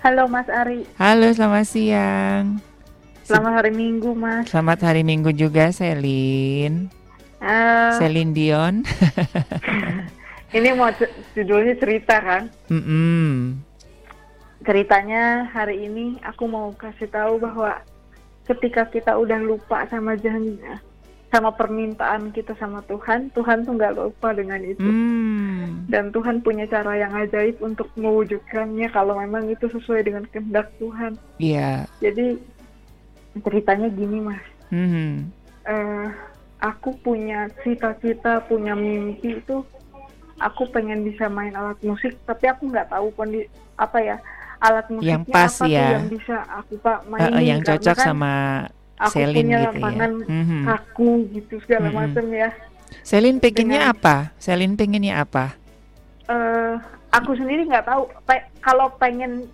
Halo Mas Ari. Halo, selamat siang. Selamat hari Minggu, Mas. Selamat hari Minggu juga, Selin. Selin Dion. Ini mau judulnya cerita kan? Ceritanya hari ini aku mau kasih tahu bahwa ketika kita udah lupa sama janjinya, sama permintaan kita sama Tuhan, Tuhan tuh nggak lupa dengan itu. Dan Tuhan punya cara yang ajaib untuk mewujudkannya kalau memang itu sesuai dengan kehendak Tuhan. Iya. Yeah. Jadi ceritanya gini, Mas. Aku punya cita-cita, punya mimpi itu. Aku pengen bisa main alat musik, tapi aku nggak tahu alat musiknya yang pas, apa ya, tuh yang bisa aku mainin. Yang cocok sama Selin gitu ya. Aku punya lapangan kaku gitu segala macam ya. Selin pengennya apa? Selin pengennya apa? Aku sendiri nggak tahu. Kalau pengen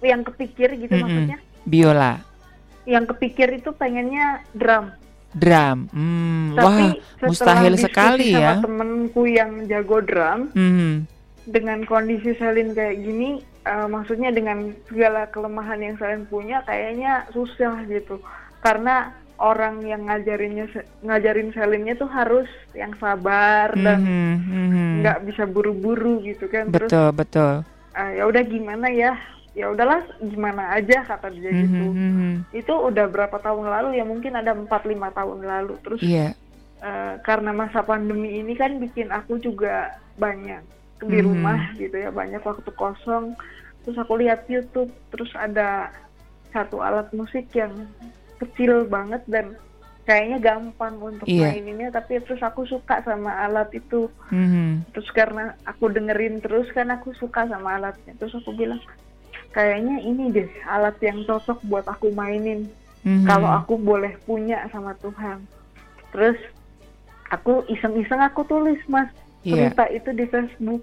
yang kepikir gitu maksudnya? Biola. Yang kepikir itu pengennya drum. Drum. Tapi wah, mustahil sekali ya. Tapi setelah diskusi sama temenku yang jago drum, dengan kondisi Selin kayak gini, maksudnya dengan segala kelemahan yang Selin punya, kayaknya susah gitu. Karena orang yang ngajarin Selinnya tuh harus yang sabar dan nggak bisa buru-buru gitu kan. Terus, betul. Ya udah gimana ya? Ya udahlah, gimana aja kata dia gitu. Itu udah berapa tahun lalu ya, mungkin ada 4-5 tahun lalu. Terus karena masa pandemi ini kan bikin aku juga banyak di rumah gitu ya, banyak waktu kosong. Terus aku lihat YouTube, terus ada satu alat musik yang kecil banget dan kayaknya gampang untuk maininnya, tapi terus aku suka sama alat itu. Terus karena aku dengerin terus kan, aku suka sama alatnya. Terus aku bilang, kayaknya ini deh alat yang cocok buat aku mainin, kalau aku boleh punya sama Tuhan. Terus aku iseng-iseng aku tulis, Mas, cerita itu di Facebook.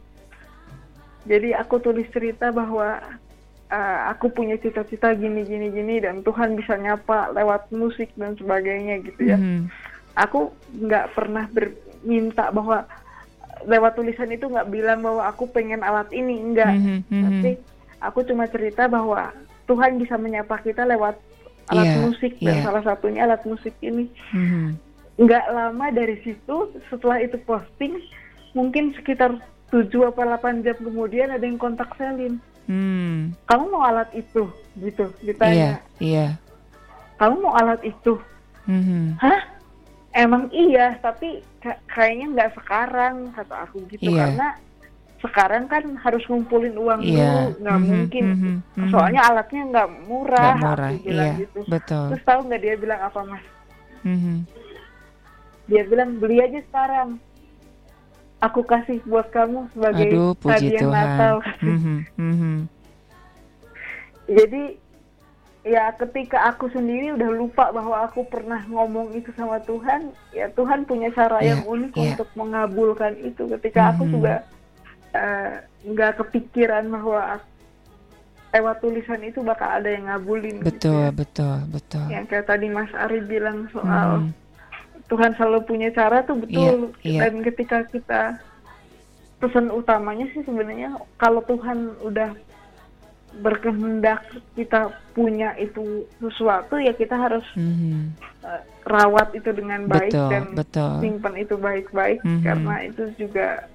Jadi aku tulis cerita bahwa aku punya cita-cita gini dan Tuhan bisa nyapa lewat musik dan sebagainya gitu ya. Aku nggak pernah minta bahwa lewat tulisan itu, nggak bilang bahwa aku pengen alat ini, enggak. Tapi aku cuma cerita bahwa Tuhan bisa menyapa kita lewat alat musik dan salah satunya alat musik ini. Nggak lama dari situ, setelah itu posting, mungkin sekitar 7 atau 8 jam kemudian ada yang kontak Selin. Kamu mau alat itu? Gitu, ditanya. Kamu mau alat itu? Hah? Emang iya, tapi kayaknya nggak sekarang, kata aku gitu. Karena sekarang kan harus ngumpulin uang dulu, nggak mungkin. Soalnya alatnya nggak murah. Nggak murah, aku bilang gitu. Betul. Terus tahu nggak dia bilang apa, Mas? Dia bilang, beli aja sekarang. Aku kasih buat kamu sebagai hadiah Natal. Jadi ya ketika aku sendiri udah lupa bahwa aku pernah ngomong itu sama Tuhan, ya Tuhan punya cara yang unik untuk mengabulkan itu. Ketika aku juga nggak kepikiran bahwa lewat tulisan itu bakal ada yang ngabulin. Betul, gitu ya. betul. Yang kayak tadi Mas Ari bilang soal Tuhan selalu punya cara tuh, betul. Dan ketika kita, pesan utamanya sih sebenarnya kalau Tuhan udah berkehendak kita punya itu sesuatu, ya kita harus rawat itu dengan baik, dan simpan itu baik-baik, karena itu juga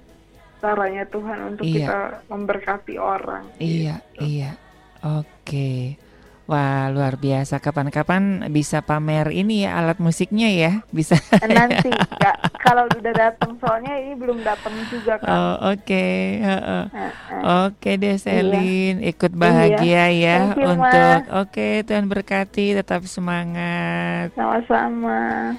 caranya Tuhan untuk kita memberkati orang. Oke. Wah, luar biasa. Kapan-kapan bisa pamer ini ya, alat musiknya ya, bisa. Nanti enggak, kalau udah datang, soalnya ini belum datang juga kan. Oke deh Selin, ikut bahagia ya. Thank you, untuk Tuhan berkati, tetap semangat. Sama-sama.